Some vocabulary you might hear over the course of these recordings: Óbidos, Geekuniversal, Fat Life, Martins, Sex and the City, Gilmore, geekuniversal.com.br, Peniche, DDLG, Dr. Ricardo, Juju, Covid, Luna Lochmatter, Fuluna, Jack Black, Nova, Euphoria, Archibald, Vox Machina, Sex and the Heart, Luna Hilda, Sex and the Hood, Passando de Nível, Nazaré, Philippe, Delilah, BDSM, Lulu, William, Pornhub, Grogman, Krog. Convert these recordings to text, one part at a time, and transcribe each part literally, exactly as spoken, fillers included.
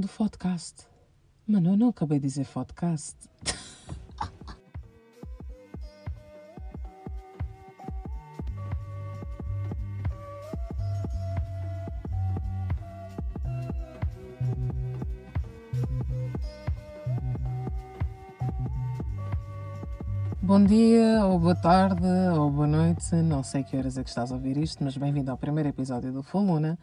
do podcast. Mano, eu não acabei de dizer podcast. Bom dia, ou boa tarde, ou boa noite, não sei que horas é que estás a ouvir isto, mas bem-vindo ao primeiro episódio do Fuluna.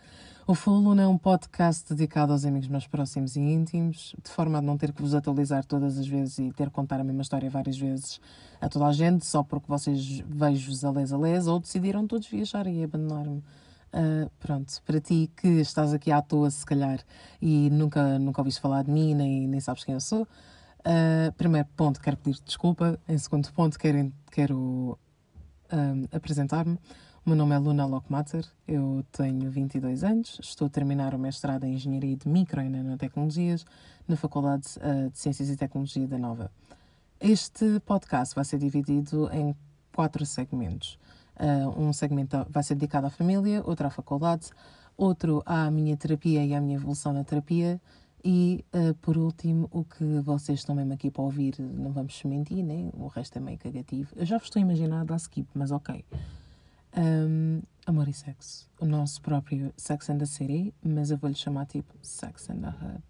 O Fuluna é um podcast dedicado aos amigos mais próximos e íntimos, de forma a não ter que vos atualizar todas as vezes e ter que contar a mesma história várias vezes a toda a gente, só porque vocês vejo-vos a les a les, ou decidiram todos viajar e abandonar-me. Uh, pronto, para ti que estás aqui à toa, se calhar, e nunca, nunca ouviste falar de mim, nem, nem sabes quem eu sou. Uh, primeiro ponto, quero pedir desculpa. Em segundo ponto, quero, quero uh, apresentar-me. O meu nome é Luna Lochmatter, eu tenho vinte e dois anos, estou a terminar o mestrado em Engenharia de Micro e Nanotecnologias na Faculdade uh, de Ciências e Tecnologia da Nova. Este podcast vai ser dividido em quatro segmentos. Uh, um segmento vai ser dedicado à família, outro à faculdade, outro à minha terapia e à minha evolução na terapia, e, uh, por último, o que vocês estão mesmo aqui para ouvir, não vamos mentir, né? O resto é meio cagativo. Eu já vos estou imaginando a skip, mas ok. Um, amor e sexo. O nosso próprio Sex and the City, mas eu vou-lhe chamar tipo Sex and the Heart.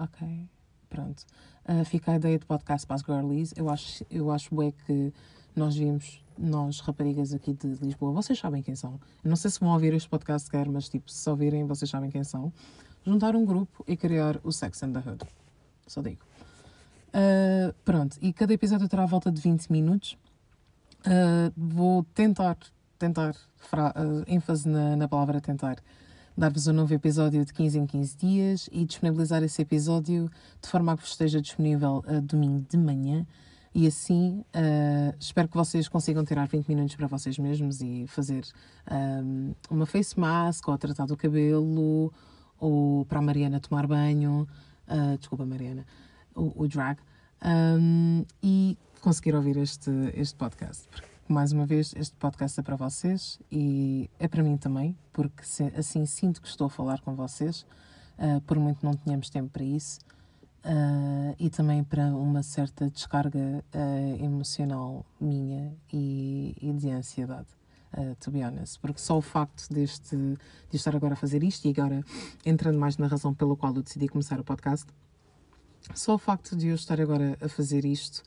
Ok, pronto. Uh, fica a ideia de podcast para as girlies. Eu acho, eu acho bué que nós vimos, nós raparigas aqui de Lisboa, vocês sabem quem são. Não sei se vão ouvir este podcast sequer, mas tipo, se ouvirem, vocês sabem quem são. Juntar um grupo e criar o Sex and the Hood. Só digo. Uh, pronto, e cada episódio terá à volta de vinte minutos. Uh, vou tentar, tentar, fra- uh, ênfase na, na palavra tentar, dar-vos um novo episódio de quinze em quinze dias e disponibilizar esse episódio de forma a que vos esteja disponível uh, domingo de manhã. E assim, uh, espero que vocês consigam tirar vinte minutos para vocês mesmos e fazer um, uma face mask, ou tratar do cabelo, ou para a Mariana tomar banho, uh, desculpa Mariana, o, o drag, um, e conseguir ouvir este, este podcast. Porque, mais uma vez, este podcast é para vocês e é para mim também, porque se, assim sinto que estou a falar com vocês, uh, por muito não tínhamos tempo para isso, uh, e também para uma certa descarga uh, emocional minha e, e de ansiedade. Uh, to be honest, porque só o facto deste, de estar agora a fazer isto e agora entrando mais na razão pela qual eu decidi começar o podcast, só o facto de eu estar agora a fazer isto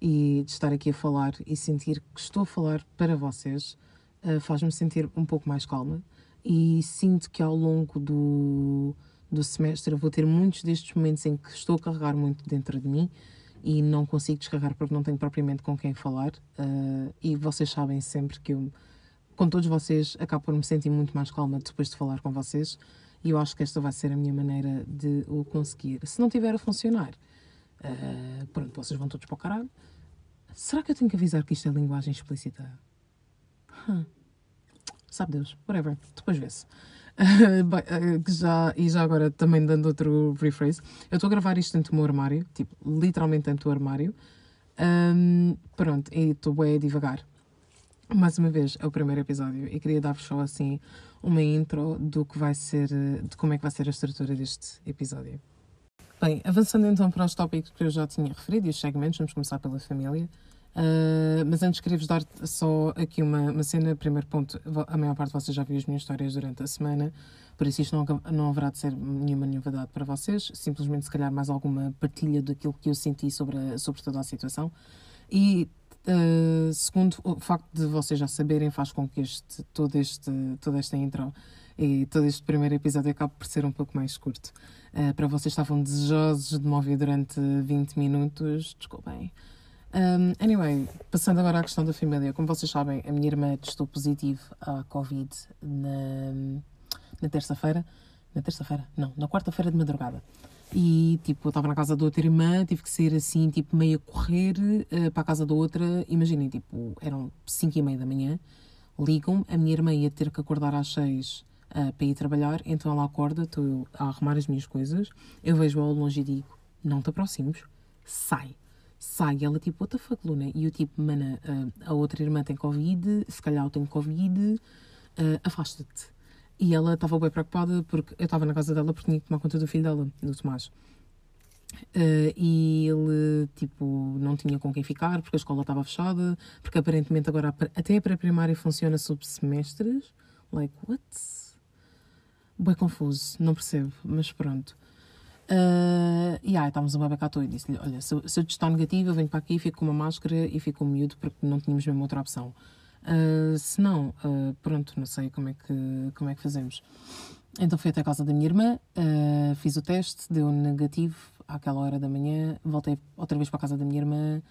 e de estar aqui a falar e sentir que estou a falar para vocês, uh, faz-me sentir um pouco mais calma, e sinto que ao longo do, do semestre eu vou ter muitos destes momentos em que estou a carregar muito dentro de mim e não consigo descarregar porque não tenho propriamente com quem falar, uh, e vocês sabem sempre que eu com todos vocês, acabo por me sentir muito mais calma depois de falar com vocês, e eu acho que esta vai ser a minha maneira de o conseguir. Se não tiver a funcionar, uh, pronto, vocês vão todos para o caralho. Será que eu tenho que avisar que isto é linguagem explícita? Huh. Sabe Deus, whatever, depois vê-se. Uh, uh, já, e já agora também dando outro rephrase, eu estou a gravar isto dentro do meu armário, tipo, literalmente dentro do armário. Um, pronto, e estou bem devagar. Mais uma vez, é o primeiro episódio e queria dar-vos só assim uma intro do que vai ser, de como é que vai ser a estrutura deste episódio. Bem, avançando então para os tópicos que eu já tinha referido e os segmentos, vamos começar pela família. Uh, mas antes queria-vos dar só aqui uma, uma cena. Primeiro ponto, a maior parte de vocês já viu as minhas histórias durante a semana, por isso isto não, não haverá de ser nenhuma novidade para vocês, simplesmente se calhar mais alguma partilha daquilo que eu senti sobre, a, sobre toda a situação. E Uh, segundo, o facto de vocês já saberem faz com que este, todo este, toda esta intro e todo este primeiro episódio acabe por ser um pouco mais curto. Uh, para vocês estavam desejosos de me ouvir durante vinte minutos, desculpem. Um, anyway, passando agora à questão da família. Como vocês sabem, a minha irmã testou positivo à Covid na, na terça-feira. Na terça-feira? Não, na quarta-feira de madrugada. E, tipo, eu estava na casa da outra irmã, tive que sair assim, tipo, meio a correr uh, para a casa da outra. Imaginem, tipo, eram cinco e meia da manhã, ligam-me, a minha irmã ia ter que acordar às seis uh, para ir trabalhar, então ela acorda, estou eu a arrumar as minhas coisas, eu vejo-a ao longe e digo, não te aproximes, sai. Sai, ela tipo, what the fuck, Luna? E eu tipo, mana, uh, a outra irmã tem Covid, se calhar eu tenho Covid, uh, afasta-te. E ela estava bem preocupada porque eu estava na casa dela porque tinha que tomar conta do filho dela, do Tomás. Uh, e ele, tipo, não tinha com quem ficar porque a escola estava fechada, porque aparentemente agora até a pré-primária funciona sob semestres. Like, what? Bem confuso, não percebo, mas pronto. Uh, e aí estávamos a beber cá todo e disse-lhe, olha, se eu, se eu testar negativo eu venho para aqui, fico com uma máscara e fico com miúdo porque não tínhamos mesmo outra opção. Uh, se não, uh, pronto, não sei como é, que, como é que fazemos. Então fui até a casa da minha irmã, uh, fiz o teste, deu negativo àquela hora da manhã, voltei outra vez para a casa da minha irmã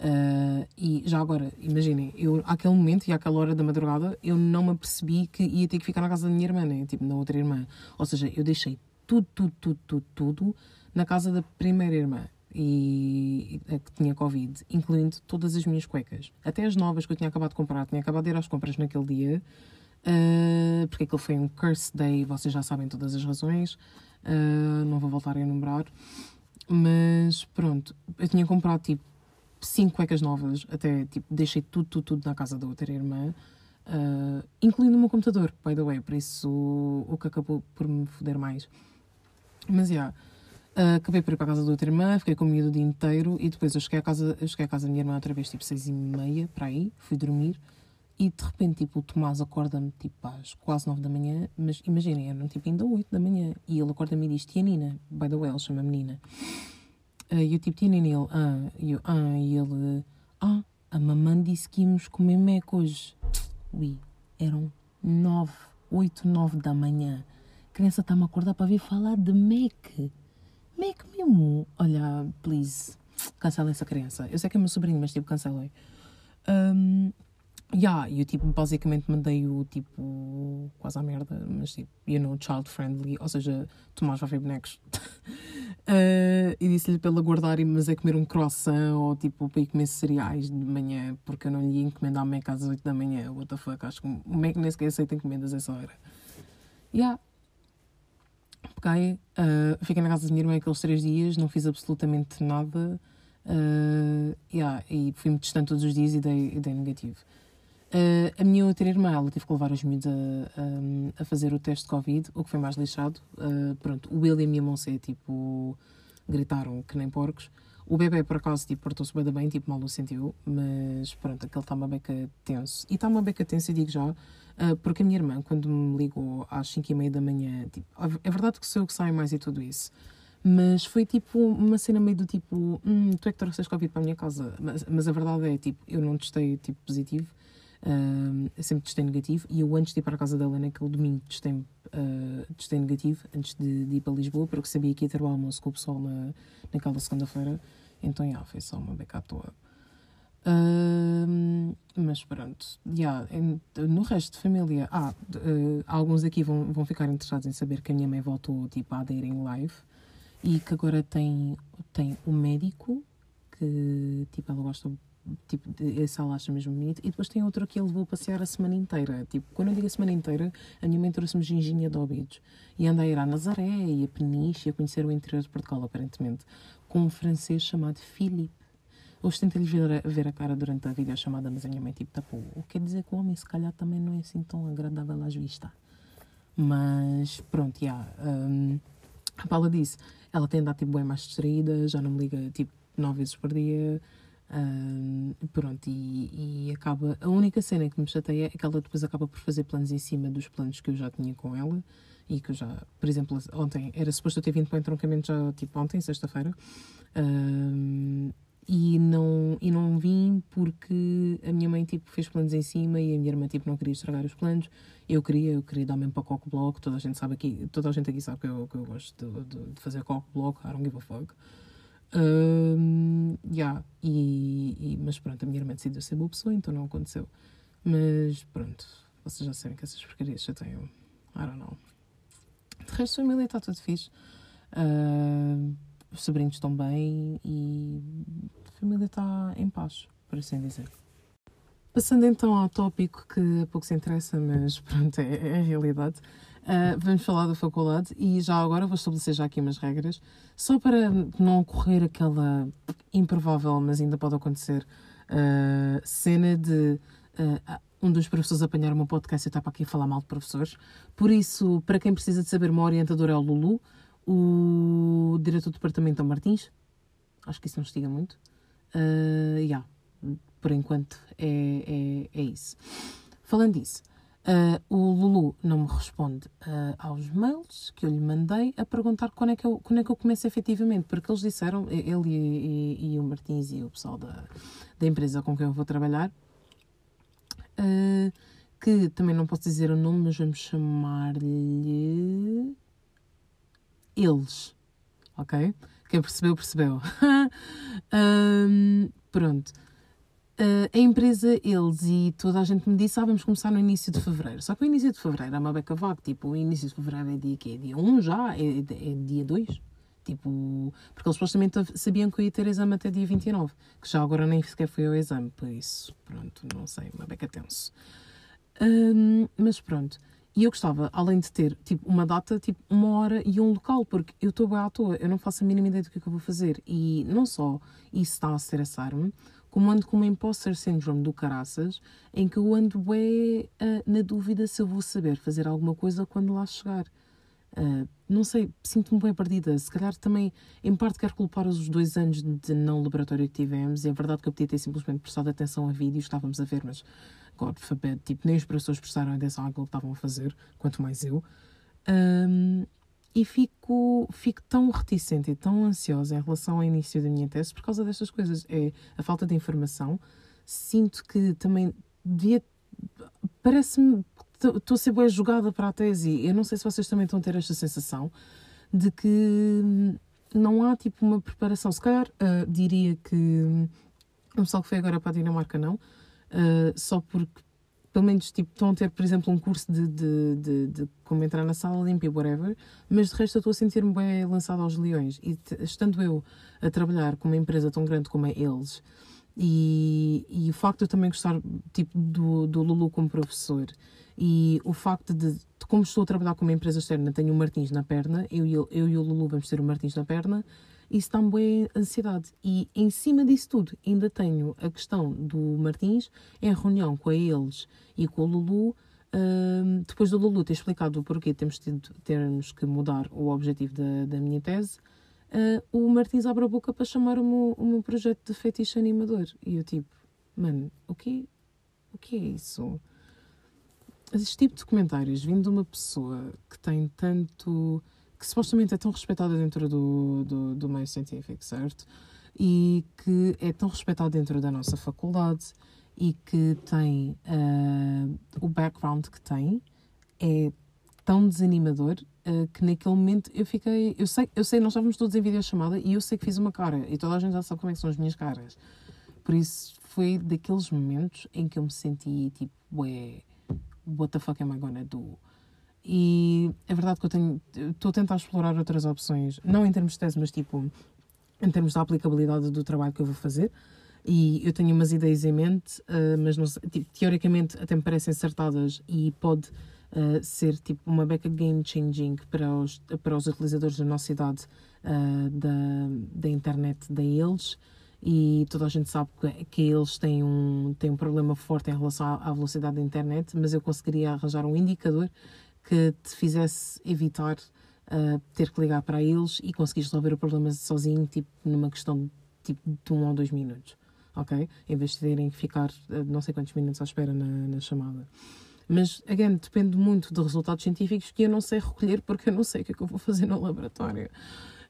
uh, e já agora, imaginem, eu àquele momento e àquela hora da madrugada eu não me apercebi que ia ter que ficar na casa da minha irmã, né? Tipo, na outra irmã. Ou seja, eu deixei tudo, tudo, tudo, tudo, tudo na casa da primeira irmã. E que tinha Covid, incluindo todas as minhas cuecas, até as novas que eu tinha acabado de comprar, tinha acabado de ir às compras naquele dia, uh, porque aquilo foi um curse day, vocês já sabem todas as razões, uh, não vou voltar a enumerar, mas pronto, eu tinha comprado tipo cinco cuecas novas, até tipo deixei tudo, tudo, tudo na casa da outra irmã, uh, incluindo o meu computador, by the way, por isso o que acabou por me foder mais, mas já. Yeah, Uh, acabei por ir para a casa da outra irmã, fiquei com medo o dia inteiro e depois eu cheguei à casa, eu cheguei à casa da minha irmã outra vez, tipo seis e meia, para aí, fui dormir e de repente, tipo, o Tomás acorda-me, tipo, às quase nove da manhã, mas imaginem, eram, tipo, ainda oito da manhã e ele acorda-me e diz, tia Nina, by the way, ele chama-me Nina, uh, e eu, tipo, tia Nina, e ele, ah, e eu, ah, e ele, ah, a mamãe disse que íamos comer meco hoje, ui, eram nove, oito, nove da manhã, a criança está-me a acordar para vir falar de meco. Mec mesmo, olha, please, cancela essa criança. Eu sei que é meu sobrinho, mas tipo, cancelei. Um, yeah, eu tipo, basicamente mandei-o tipo, quase à merda, mas tipo, you know, child friendly, ou seja, Tomás vai ver bonecos. uh, e disse-lhe para ele aguardar, mas é comer um croissant ou tipo, para ir comer cereais de manhã, porque eu não lhe ia encomendar mec às oito da manhã, what the fuck, acho que o mec nem sequer aceita encomendas a essa hora. Yeah. Peguei, uh, fiquei na casa da minha irmã aqueles três dias, não fiz absolutamente nada uh, yeah, e fui-me testando todos os dias e dei, e dei negativo. Uh, a minha outra irmã, ela teve que levar os miúdos a, um, a fazer o teste de Covid, o que foi mais lixado. Uh, pronto, o William e a Monse, tipo, gritaram que nem porcos. O bebê, por acaso, tipo, portou-se bem, bem, tipo, mal o sentiu, mas pronto, aquele está uma beca tenso. E está uma beca tenso, eu digo já, uh, porque a minha irmã, quando me ligou às cinco e meia da manhã, tipo, é verdade que sou eu que saio mais e tudo isso, mas foi tipo uma cena meio do tipo, hum, tu é que trouxeste Covid para a minha casa, mas, mas a verdade é, tipo, eu não testei, tipo, positivo, uh, eu sempre testei negativo, e eu antes de ir para a casa dela naquele domingo testei, uh, testei negativo, antes de, de ir para Lisboa, porque sabia que ia ter o almoço com o pessoal na, naquela segunda-feira. Então, já, yeah, foi só uma beca à toa. Uh, mas pronto, já, yeah, no resto de família... Ah, uh, alguns aqui vão, vão ficar interessados em saber que a minha mãe voltou tipo, a aderir em live e que agora tem, tem um médico que tipo, ela gosta, tipo, esse ela acha mesmo bonito, e depois tem outro que ele levou passear a semana inteira. Tipo, quando eu digo a semana inteira, a minha mãe trouxe-me ginginha de Óbidos e anda a ir à Nazaré e a Peniche e a conhecer o interior de Portugal, aparentemente, com um francês chamado Philippe. Hoje tentei-lhe ver, ver a cara durante a videochamada, mas a minha mãe tipo tapou. O que quer dizer que o homem se calhar também não é assim tão agradável às vistas. Mas pronto, já. Yeah, um, a Paula disse, ela tem andado tipo bem mais distraída, já não me liga tipo nove vezes por dia. Um, pronto, e, e acaba... A única cena que me chateia é que ela depois acaba por fazer planos em cima dos planos que eu já tinha com ela. E que eu já, por exemplo, ontem, era suposto eu ter vindo para o entroncamento já, tipo, ontem, sexta-feira, um, e, não, e não vim porque a minha mãe, tipo, fez planos em cima e a minha irmã, tipo, não queria estragar os planos, eu queria, eu queria dar mesmo para coco-bloco, toda a gente sabe aqui, toda a gente aqui sabe que eu, que eu gosto de, de, de fazer coco-bloco, I don't give a fuck. Um, yeah, e, e, mas pronto, a minha irmã decidiu ser boa pessoa, então não aconteceu. Mas pronto, vocês já sabem que essas porcarias já têm, I don't know. De resto, a família está tudo fixe. Uh, os sobrinhos estão bem e a família está em paz, por assim dizer. Passando então ao tópico que a pouco se interessa, mas pronto, é, é a realidade. Uh, vamos falar da faculdade e já agora vou estabelecer já aqui umas regras. Só para não ocorrer aquela improvável, mas ainda pode acontecer, uh, cena de... Uh, um dos professores apanhar o meu podcast e está para aqui a falar mal de professores. Por isso, para quem precisa de saber, uma orientadora é o Lulu, o diretor do departamento é o Martins. Acho que isso não estiga muito. Uh, yeah. Por enquanto é, é, é isso. Falando disso, uh, o Lulu não me responde uh, aos mails que eu lhe mandei a perguntar quando é que eu, quando é que eu começo efetivamente, porque eles disseram, ele e, e, e o Martins e o pessoal da, da empresa com quem eu vou trabalhar, uh, que também não posso dizer o nome, mas vamos chamar-lhe eles, ok? Quem percebeu, percebeu. um, pronto. Uh, a empresa, eles e toda a gente me disse, ah, vamos começar no início de Fevereiro. Só que o início de Fevereiro é uma beca vaga, tipo, o início de Fevereiro é dia quê? É dia um já? É, é dia dois? Tipo, porque eles supostamente sabiam que eu ia ter exame até dia vinte e nove, que já agora nem sequer fui ao exame, por isso, pronto, não sei, uma beca tenso. Um, mas pronto. E eu gostava, além de ter, tipo, uma data, tipo, uma hora e um local, porque eu estou bem à toa, eu não faço a mínima ideia do que é que eu vou fazer. E não só isso está a estressar-me, como ando com uma imposter syndrome do caraças, em que eu ando bem uh, na dúvida se eu vou saber fazer alguma coisa quando lá chegar. Uh, não sei, sinto-me bem perdida. Se calhar também, em parte, quero culpar os dois anos de não laboratório que tivemos. E é verdade que eu podia ter simplesmente prestado atenção a vídeos, estávamos a ver, mas... God forbid, tipo, nem os professores prestaram atenção àquilo que estavam a fazer, quanto mais eu. Um, e fico, fico tão reticente e tão ansiosa em relação ao início da minha tese por causa destas coisas. É a falta de informação. Sinto que também devia... Parece-me que estou a ser bem jogada para a tese. Eu não sei se vocês também estão a ter esta sensação de que não há, tipo, uma preparação. Se calhar, uh, diria que... Não sei o que foi agora para a Dinamarca, não. Uh, só porque, pelo menos, tipo, estão a ter, por exemplo, um curso de, de, de, de como entrar na sala limpa e whatever, mas de resto eu estou a sentir-me bem lançada aos leões. E estando eu a trabalhar com uma empresa tão grande como é eles, e, e o facto de eu também gostar, tipo, do, do Lulu como professor, e o facto de, de como estou a trabalhar com uma empresa externa, tenho o Martins na perna, eu e, eu, eu e o Lulu vamos ter o Martins na perna, isso dá-me boa ansiedade. E em cima disso tudo, ainda tenho a questão do Martins em reunião com a eles e com o Lulu. Um, depois do Lulu ter explicado o porquê temos, tido, temos que mudar o objetivo da, da minha tese, uh, o Martins abre a boca para chamar o meu, o meu projeto de fetiche animador. E eu tipo, mano, o que, o que é isso? Este tipo de comentários vindo de uma pessoa que tem tanto... que supostamente é tão respeitada dentro do, do, do meio científico, certo? E que é tão respeitada dentro da nossa faculdade e que tem uh, o background que tem, é tão desanimador uh, que naquele momento eu fiquei... Eu sei, eu sei, nós estávamos todos em videochamada e eu sei que fiz uma cara e toda a gente já sabe como é que são as minhas caras. Por isso foi daqueles momentos em que eu me senti tipo, ué, what the fuck am I gonna do? E é verdade que eu tenho, estou a tentar explorar outras opções, não em termos de tese, mas tipo, em termos da aplicabilidade do trabalho que eu vou fazer. E eu tenho umas ideias em mente, uh, mas não sei, tipo, teoricamente até me parecem acertadas e pode uh, ser tipo uma beca game-changing para os, para os utilizadores da nossa idade uh, da, da internet, da eles. E toda a gente sabe que, que eles têm um, têm um problema forte em relação à, à velocidade da internet, mas eu conseguiria arranjar um indicador que te fizesse evitar uh, ter que ligar para eles e conseguires resolver o problema sozinho, tipo, numa questão tipo, de um ou dois minutos, ok? Em vez de terem que ficar uh, não sei quantos minutos à espera na, na chamada. Mas, again, depende muito de resultados científicos que eu não sei recolher porque eu não sei o que é que eu vou fazer no laboratório.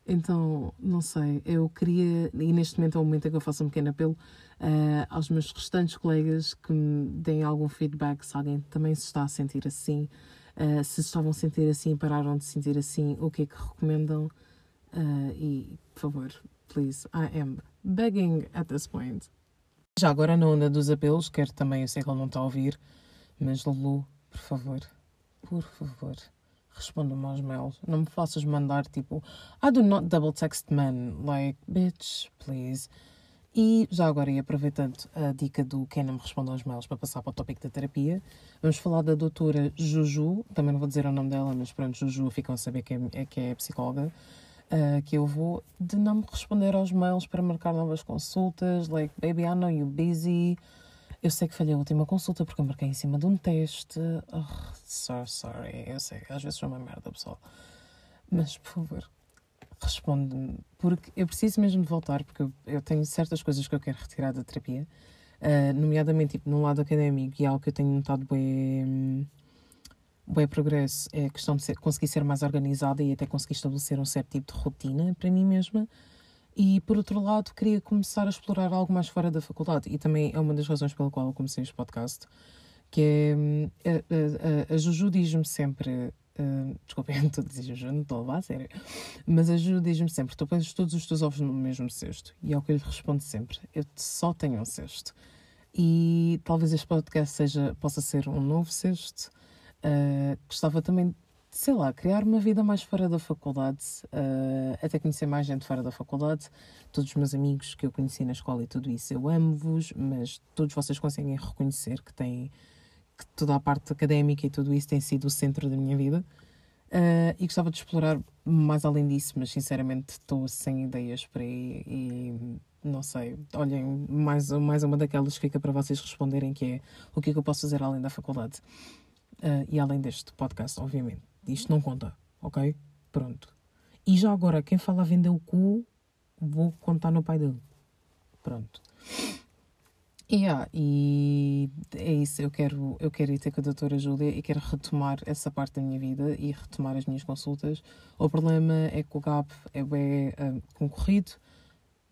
Então, não sei, eu queria, e neste momento é o momento em que eu faço um pequeno apelo uh, aos meus restantes colegas que me deem algum feedback, se alguém também se está a sentir assim, Uh, se estavam a sentir assim, pararam de sentir assim, o que é que recomendam? Uh, e, por favor, please, I am begging at this point. Já agora, na onda dos apelos, quero também, eu sei que ele não está a ouvir, mas Lulu, por favor, por favor, responda-me aos mails. Não me faças mandar, tipo, I do not double text men, like, bitch, please. E já agora, e aproveitando a dica do quem não me responde aos mails para passar para o tópico da terapia, vamos falar da doutora Juju, também não vou dizer o nome dela, mas pronto, Juju, ficam a saber que é, que é psicóloga, uh, que eu vou de não me responder aos mails para marcar novas consultas, like, baby, I know you're busy, Eu sei que falhei ontem uma consulta porque eu marquei em cima de um teste. Oh, so sorry, eu sei, às vezes é uma merda, pessoal. Mas, por favor, responde-me, porque eu preciso mesmo de voltar, porque eu, eu tenho certas coisas que eu quero retirar da terapia, uh, nomeadamente, tipo, no lado académico, e algo que eu tenho notado bem... bem progresso é a questão de ser, conseguir ser mais organizada e até conseguir estabelecer um certo tipo de rotina para mim mesma. E, por outro lado, queria começar a explorar algo mais fora da faculdade. E também é uma das razões pela qual eu comecei este podcast, que é... A, a, a Juju diz-me sempre... Uh, desculpem, não estou a dizer Juju, não estou a levar a sério. Mas a Juju diz-me sempre, tu pões todos os teus ovos no mesmo cesto. E é o que eu lhe respondo sempre. Eu só tenho um cesto. E talvez este podcast seja, possa ser um novo cesto. Uh, gostava também, sei lá, criar uma vida mais fora da faculdade, uh, até conhecer mais gente fora da faculdade. Todos os meus amigos que eu conheci na escola e tudo isso, eu amo-vos, mas todos vocês conseguem reconhecer que, tem, que toda a parte académica e tudo isso tem sido o centro da minha vida. Uh, e gostava de explorar mais além disso, mas sinceramente estou sem ideias para aí e não sei, olhem, mais, mais uma daquelas que fica para vocês responderem, que é o que é que eu posso fazer além da faculdade. Uh, e além deste podcast, obviamente. Isto não conta, ok? Pronto. E já agora, quem fala vender o cu, vou contar no pai dele. Pronto. E, ah, e é isso. Eu quero, eu quero ir ter com a doutora Júlia e quero retomar essa parte da minha vida e retomar as minhas consultas. O problema é que o G A P é bem um, concorrido.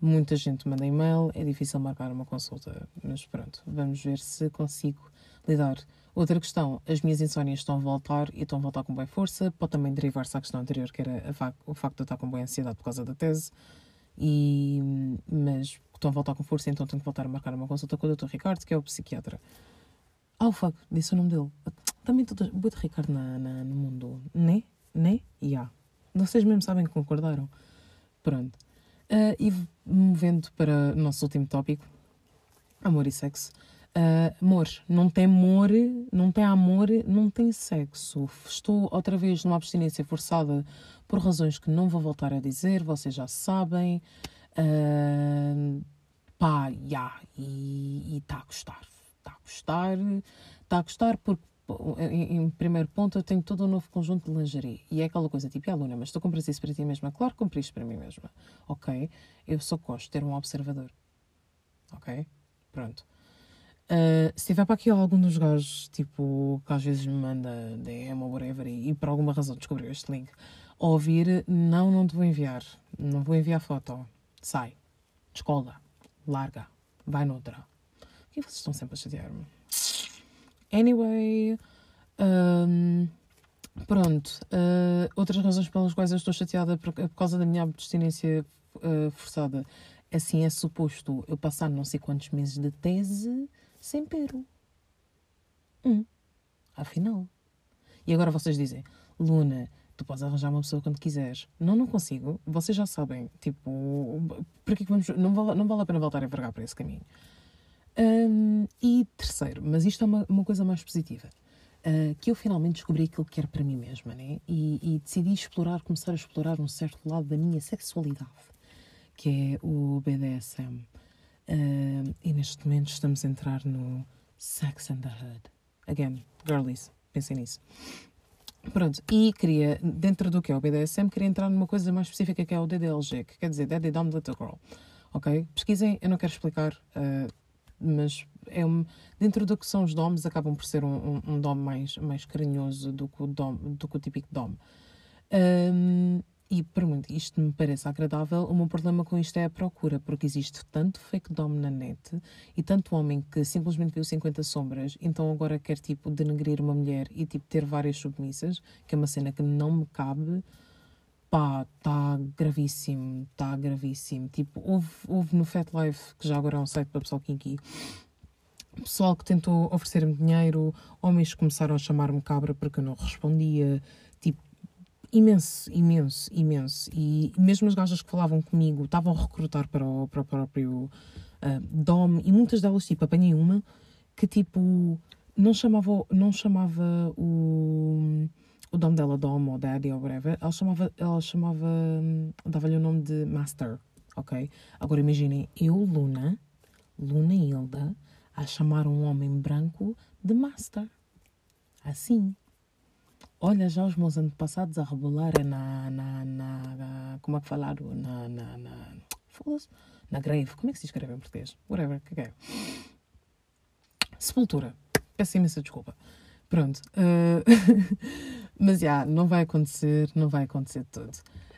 Muita gente manda e-mail. É difícil marcar uma consulta. Mas pronto, vamos ver se consigo lidar. Outra questão, as minhas insónias estão a voltar e estão a voltar com boa força. Pode também derivar-se à questão anterior, que era a, o facto de eu estar com boa ansiedade por causa da tese. E, mas estão a voltar com força, então tenho que voltar a marcar uma consulta com o doutor Ricardo, que é o psiquiatra. Ah, o fuck, disse o nome dele. Também estou a botar Ricardo na, na, no mundo. Né? Né? E há. Vocês mesmo sabem que concordaram. Pronto. Uh, e movendo para o nosso último tópico, amor e sexo. Uh, amor, não tem amor, não tem amor, não tem sexo. Estou outra vez numa abstinência forçada por razões que não vou voltar a dizer, vocês já sabem. Uh, pá, já, yeah, e está a gostar, está a gostar, está a gostar porque, em, em primeiro ponto, eu tenho todo um novo conjunto de lingerie. E é aquela coisa tipo, ah, Luna, mas tu compras isso para ti mesma? Claro que comprei isto para mim mesma, ok? Eu só gosto de ter um observador, ok? Pronto. Uh, se tiver para aqui algum dos gajos, tipo, que às vezes me manda D M ou whatever, e, e por alguma razão descobriu este link, ou ouvir, não, não te vou enviar. Não vou enviar foto. Sai. Descola. Larga. Vai noutra. Por que vocês estão sempre a chatear-me? Anyway. Um, pronto. Uh, outras razões pelas quais eu estou chateada por, por causa da minha abstinência uh, forçada. Assim, é suposto eu passar não sei quantos meses de tese... sem pero. Hum. Afinal. E agora vocês dizem, Luna, tu podes arranjar uma pessoa quando quiseres. Não, não consigo. Vocês já sabem. Tipo, para que vamos... Não vale, não vale a pena voltar a vergar para esse caminho. Um, e terceiro, mas isto é uma, uma coisa mais positiva. Uh, que eu finalmente descobri aquilo que quero para mim mesma, né? E, e decidi explorar, começar a explorar um certo lado da minha sexualidade. Que é o B D S M. Uh, e neste momento estamos a entrar no Sex and the Hood. Again, girlies, pensem nisso. Pronto, e queria, dentro do que é o B D S M, queria entrar numa coisa mais específica, que é o D D L G, que quer dizer Daddy Dom Little Girl. Ok? Pesquisem, eu não quero explicar, uh, mas é um, dentro do que são os doms, acabam por ser um, um, um dom mais, mais carinhoso do que o, dom, do que o típico dom. Um, E, por muito isto me parece agradável, o meu problema com isto é a procura, porque existe tanto fake dom na net e tanto homem que simplesmente viu cinquenta sombras, então agora quer, tipo, denegrir uma mulher e, tipo, ter várias submissas, que é uma cena que não me cabe. Pá, está gravíssimo, está gravíssimo. Tipo, houve, houve no Fat Life, que já agora é um site para pessoal kinky, pessoal que tentou oferecer-me dinheiro, homens que começaram a chamar-me cabra porque eu não respondia, tipo, imenso, imenso, imenso. E mesmo as gajas que falavam comigo estavam a recrutar para o, para o próprio uh, dom, e muitas delas, tipo, apanhei uma que, tipo, não chamava, não chamava o, o dom dela dom ou daddy ou whatever, ela chamava, ela chamava, dava-lhe o nome de master, ok? Agora imaginem, eu, Luna, Luna Hilda, a chamar um homem branco de master. Assim. Olha já os meus antepassados a rebolarem na, na, na... Como é que falaram? Na... na, na foda-se. Na grave. Como é que se escreve em português? Whatever. Que é? Sepultura. Peço imensa desculpa. Pronto. Uh... Mas, já, yeah, não vai acontecer. Não vai acontecer tudo.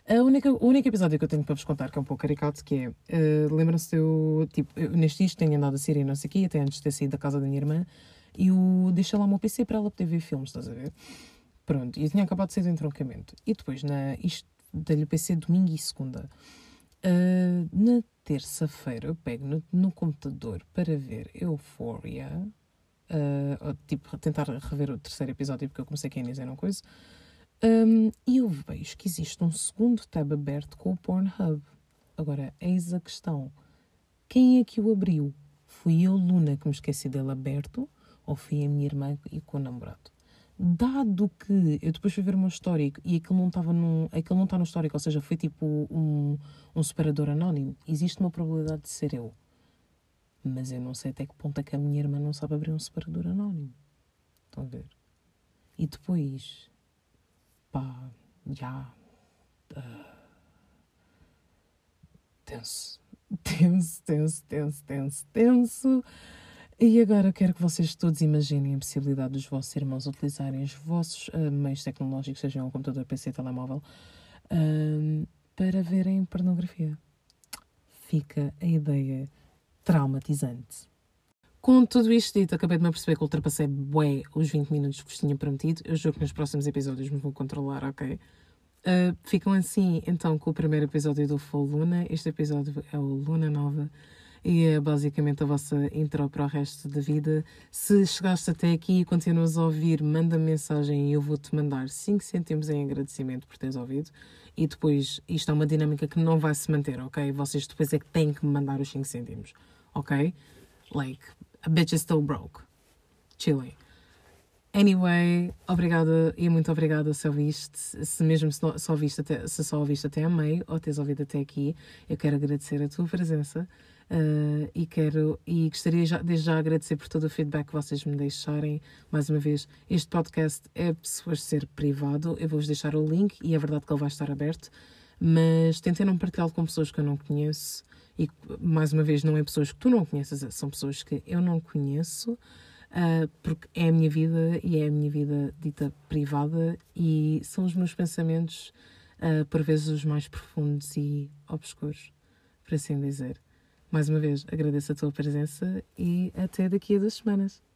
A única, o único episódio que eu tenho para vos contar, que é um pouco caricato, que é... Uh, lembram-se eu... Tipo, eu, neste isto tenho andado a Síria e não sei o quê, até antes de ter saído da casa da minha irmã. E eu deixei lá o meu P C para ela poder ver filmes, estás a ver? Pronto, e eu tinha acabado de sair do entroncamento. E depois, na, isto dei-lhe o P C domingo e segunda. Uh, na terça-feira eu pego no, no computador para ver Euphoria. Uh, ou, tipo, tentar rever o terceiro episódio, porque eu comecei a dizer uma coisa. Um, e eu vejo que existe um segundo tab aberto com o Pornhub. Agora, eis a questão. Quem é que o abriu? Fui eu, Luna, que me esqueci dele aberto? Ou fui a minha irmã e com o namorado? Dado que eu depois fui ver o meu histórico e aquilo não estava num, aquilo não está no histórico, ou seja, foi tipo um, um separador anónimo, existe uma probabilidade de ser eu. Mas eu não sei até que ponto é que a minha irmã não sabe abrir um separador anónimo. Estão a ver? E depois, pá, já... Uh, tenso, tenso, tenso, tenso, tenso, tenso... E agora eu quero que vocês todos imaginem a possibilidade dos vossos irmãos utilizarem os vossos uh, meios tecnológicos, sejam um computador, P C, telemóvel, uh, para verem pornografia. Fica a ideia traumatizante. Com tudo isto dito, acabei de me perceber que ultrapassei bué os vinte minutos que vos tinha prometido. Eu juro que nos próximos episódios me vou controlar, ok? Uh, ficam assim, então, com o primeiro episódio do Fuluna. Este episódio é o Luna Nova. E é basicamente a vossa intro para o resto da vida. Se chegaste até aqui e continuas a ouvir, manda mensagem e eu vou-te mandar cinco cêntimos em agradecimento por teres ouvido. E depois, isto é uma dinâmica que não vai se manter, ok? Vocês depois é que têm que me mandar os cinco cêntimos, ok? Like, a bitch is still broke. Chilling. Anyway, obrigada e muito obrigada se ouviste, se mesmo se, não, se, ouviste até, se só ouviste até a meio ou tens ouvido até aqui, eu quero agradecer a tua presença. Uh, e, quero, e gostaria já, desde já agradecer por todo o feedback que vocês me deixarem. Mais uma vez, este podcast é para ser privado, eu vou-vos deixar o link e é verdade que ele vai estar aberto, mas tentei não partilhá-lo com pessoas que eu não conheço e, mais uma vez, não é pessoas que tu não conheces, são pessoas que eu não conheço, uh, porque é a minha vida e é a minha vida dita privada e são os meus pensamentos, uh, por vezes os mais profundos e obscuros, por assim dizer. Mais uma vez, agradeço a tua presença e até daqui a duas semanas.